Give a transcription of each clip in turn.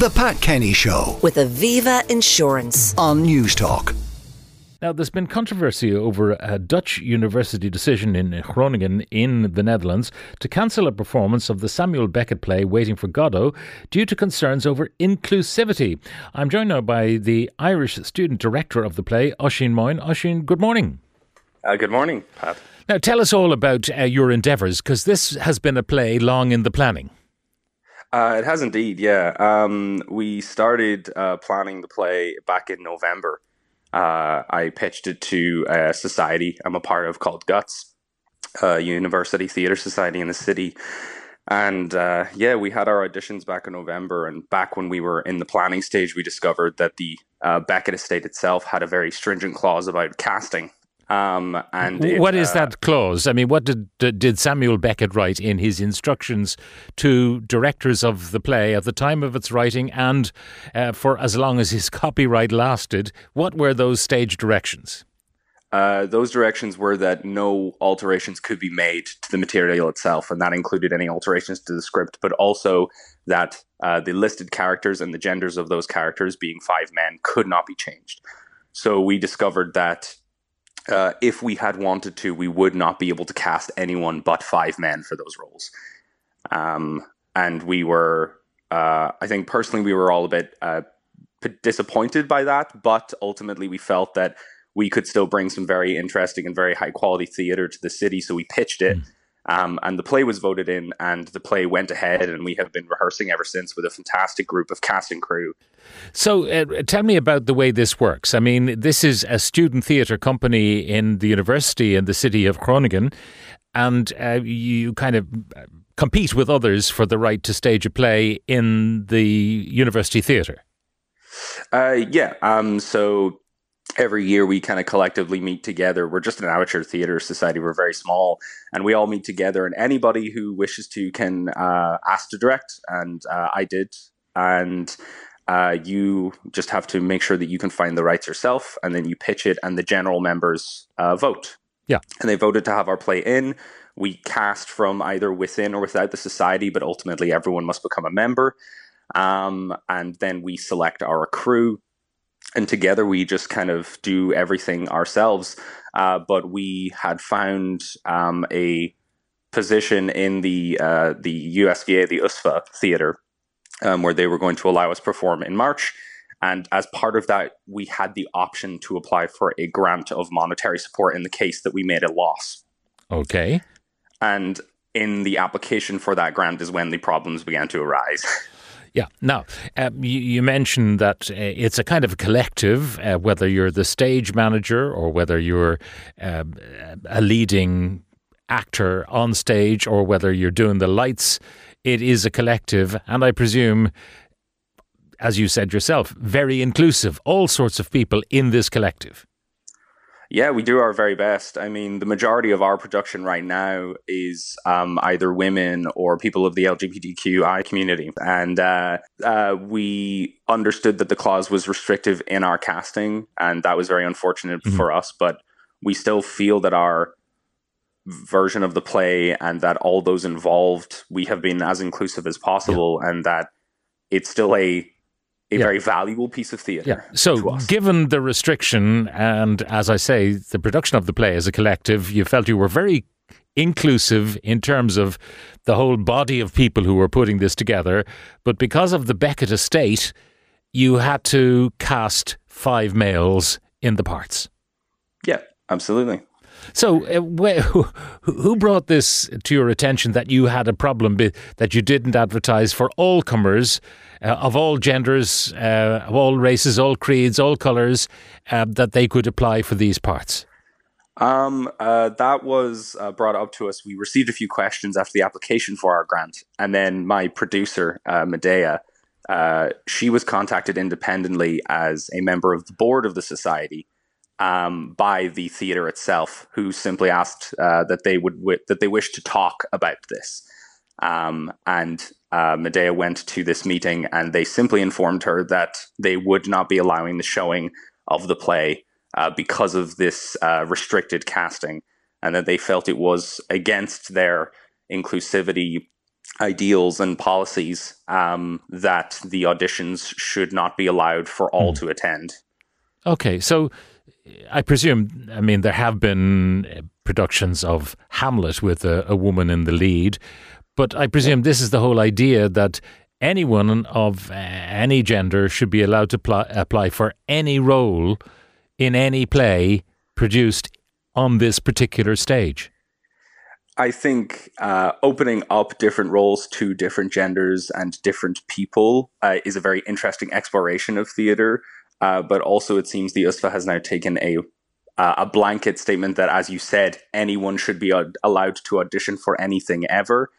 The Pat Kenny Show with Aviva Insurance on News Talk. Now, there's been controversy over a Dutch university decision in Groningen in the Netherlands to cancel a performance of the Samuel Beckett play Waiting for Godot due to concerns over inclusivity. I'm joined now by the Irish student director of the play, Oisín Moyne. Oisín, good morning. Good morning, Pat. Now, tell us all about your endeavours, because this has been a play long in the planning. It has indeed, yeah. We started planning the play back in November. I pitched it to a society I'm a part of called Guts, a university theatre society in the city. And we had our auditions back in November. And back when we were in the planning stage, we discovered that the Beckett estate itself had a very stringent clause about casting. What is that clause? I mean, what did Samuel Beckett write in his instructions to directors of the play at the time of its writing and for as long as his copyright lasted? What were those stage directions? Those directions were that no alterations could be made to the material itself, and that included any alterations to the script, but also that the listed characters and the genders of those characters, being five men, could not be changed. So we discovered that if we had wanted to, we would not be able to cast anyone but five men for those roles. And we were, I think personally, we were all a bit disappointed by that. But ultimately, we felt that we could still bring some very interesting and very high quality theatre to the city. So we pitched it and the play was voted in, and the play went ahead, and we have been rehearsing ever since with a fantastic group of cast and crew. So tell me about the way this works. I mean, this is a student theatre company in the university in the city of Groningen, and you kind of compete with others for the right to stage a play in the university theatre. So every year we kind of collectively meet together. We're just an amateur theatre society. We're very small, and we all meet together, and anybody who wishes to can ask to direct, and I did. And you just have to make sure that you can find the rights yourself, and then you pitch it, and the general members vote. Yeah. And they voted to have our play in. We cast from either within or without the society, but ultimately everyone must become a member. And then we select our crew. And together we just kind of do everything ourselves. But we had found a position in the USVA, the USFA theater, where they were going to allow us to perform in March. And as part of that, we had the option to apply for a grant of monetary support in the case that we made a loss. Okay. And in the application for that grant is when the problems began to arise. Yeah. Now, you mentioned that it's a kind of a collective, whether you're the stage manager or whether you're a leading actor on stage or whether you're doing the lights, it is a collective. And I presume, as you said yourself, very inclusive, all sorts of people in this collective. Yeah, we do our very best. I mean, the majority of our production right now is either women or people of the LGBTQI community. And we understood that the clause was restrictive in our casting, and that was very unfortunate for us. But we still feel that our version of the play and that all those involved, we have been as inclusive as possible, and that it's still a very valuable piece of theatre. Yeah. So given the restriction, and as I say, the production of the play as a collective, you felt you were very inclusive in terms of the whole body of people who were putting this together. But because of the Beckett estate, you had to cast five males in the parts. Yeah, absolutely. So who brought this to your attention, that you had a problem that you didn't advertise for all comers of all genders, of all races, all creeds, all colours, that they could apply for these parts? That was brought up to us. We received a few questions after the application for our grant. And then my producer, Medea, she was contacted independently as a member of the board of the society. By the theatre itself, who simply asked that they wished to talk about this. And Medea went to this meeting, and they simply informed her that they would not be allowing the showing of the play because of this restricted casting, and that they felt it was against their inclusivity ideals and policies that the auditions should not be allowed for all to attend. Okay, so I presume, I mean, there have been productions of Hamlet with a woman in the lead, but I presume this is the whole idea that anyone of any gender should be allowed to apply for any role in any play produced on this particular stage. I think opening up different roles to different genders and different people is a very interesting exploration of theatre. But also, it seems the USFA has now taken a blanket statement that, as you said, anyone should be allowed to audition for anything ever.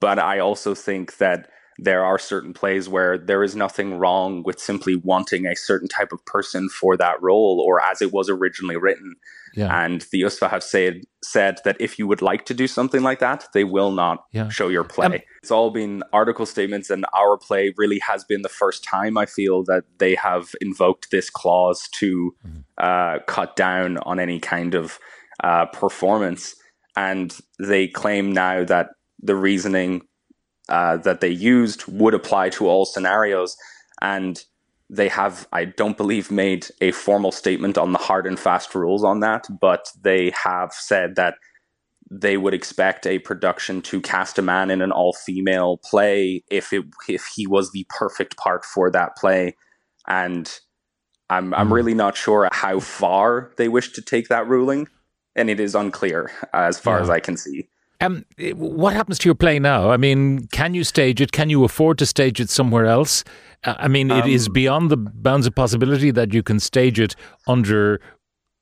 But I also think that there are certain plays where there is nothing wrong with simply wanting a certain type of person for that role, or as it was originally written. Yeah. And the USFA have said that if you would like to do something like that, they will not show your play. It's all been article statements, and our play really has been the first time, I feel, that they have invoked this clause to cut down on any kind of performance. And they claim now that the reasoning that they used would apply to all scenarios, and they have, I don't believe, made a formal statement on the hard and fast rules on that, but they have said that they would expect a production to cast a man in an all-female play if he was the perfect part for that play. And I'm really not sure how far they wish to take that ruling, and it is unclear as far as I can see. What happens to your play now? I mean, can you stage it? Can you afford to stage it somewhere else? I mean, it is beyond the bounds of possibility that you can stage it under,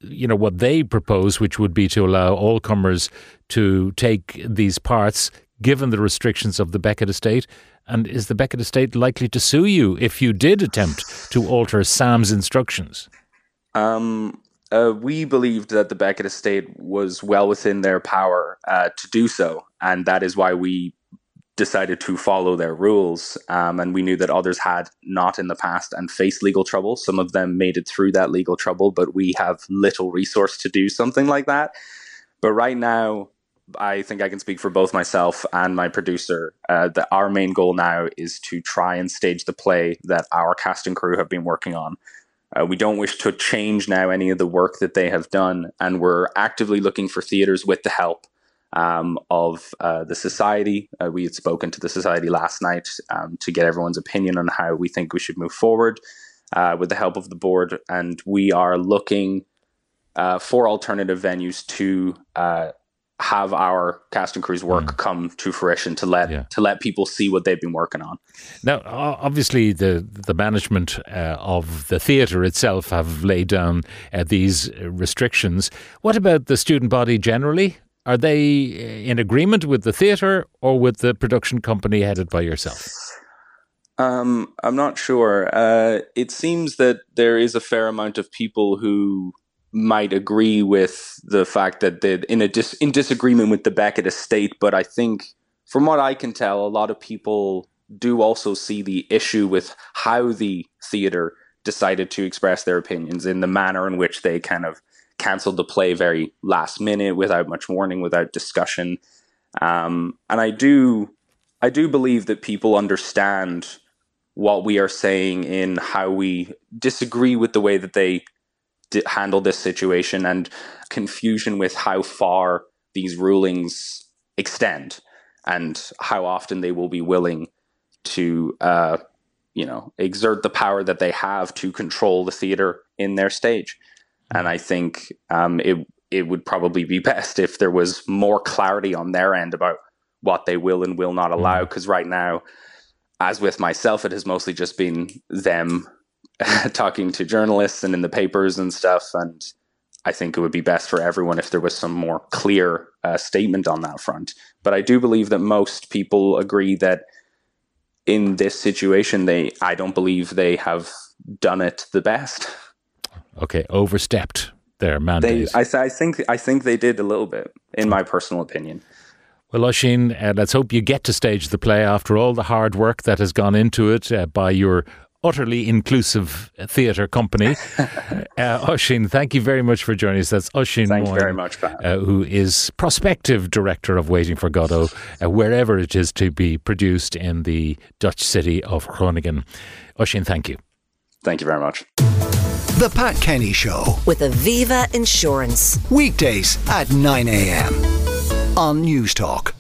you know, what they propose, which would be to allow all comers to take these parts, given the restrictions of the Beckett estate. And is the Beckett estate likely to sue you if you did attempt to alter Sam's instructions? We believed that the Beckett estate was well within their power to do so, and that is why we decided to follow their rules. And we knew that others had not in the past and faced legal trouble. Some of them made it through that legal trouble, but we have little resource to do something like that. But right now, I think I can speak for both myself and my producer, that our main goal now is to try and stage the play that our cast and crew have been working on. We don't wish to change now any of the work that they have done, and we're actively looking for theatres with the help of the Society. We had spoken to the Society last night to get everyone's opinion on how we think we should move forward with the help of the board, and we are looking for alternative venues to have our cast and crew's work come to fruition, to let people see what they've been working on. Now, obviously, the management of the theatre itself have laid down these restrictions. What about the student body generally? Are they in agreement with the theatre or with the production company headed by yourself? I'm not sure. It seems that there is a fair amount of people who might agree with the fact that they're in disagreement with the Beckett estate, but I think, from what I can tell, a lot of people do also see the issue with how the theatre decided to express their opinions in the manner in which they kind of cancelled the play very last minute, without much warning, without discussion. And I do believe that people understand what we are saying in how we disagree with the way that they handle this situation, and confusion with how far these rulings extend and how often they will be willing to exert the power that they have to control the theater in their stage. And I think it would probably be best if there was more clarity on their end about what they will and will not allow, because right now, as with myself, it has mostly just been them talking to journalists and in the papers and stuff. And I think it would be best for everyone if there was some more clear statement on that front. But I do believe that most people agree that in this situation, I don't believe they have done it the best. Okay, overstepped their mandate. I think they did a little bit, in my personal opinion. Well, Oisín, let's hope you get to stage the play after all the hard work that has gone into it by your utterly inclusive theatre company. Oisín, thank you very much for joining us. That's Oisín Moyne. Thank you very much, Pat. Who is prospective director of Waiting for Godot, wherever it is to be produced in the Dutch city of Groningen. Oisín, thank you. Thank you very much. The Pat Kenny Show with Aviva Insurance. Weekdays at 9 a.m. on News Talk.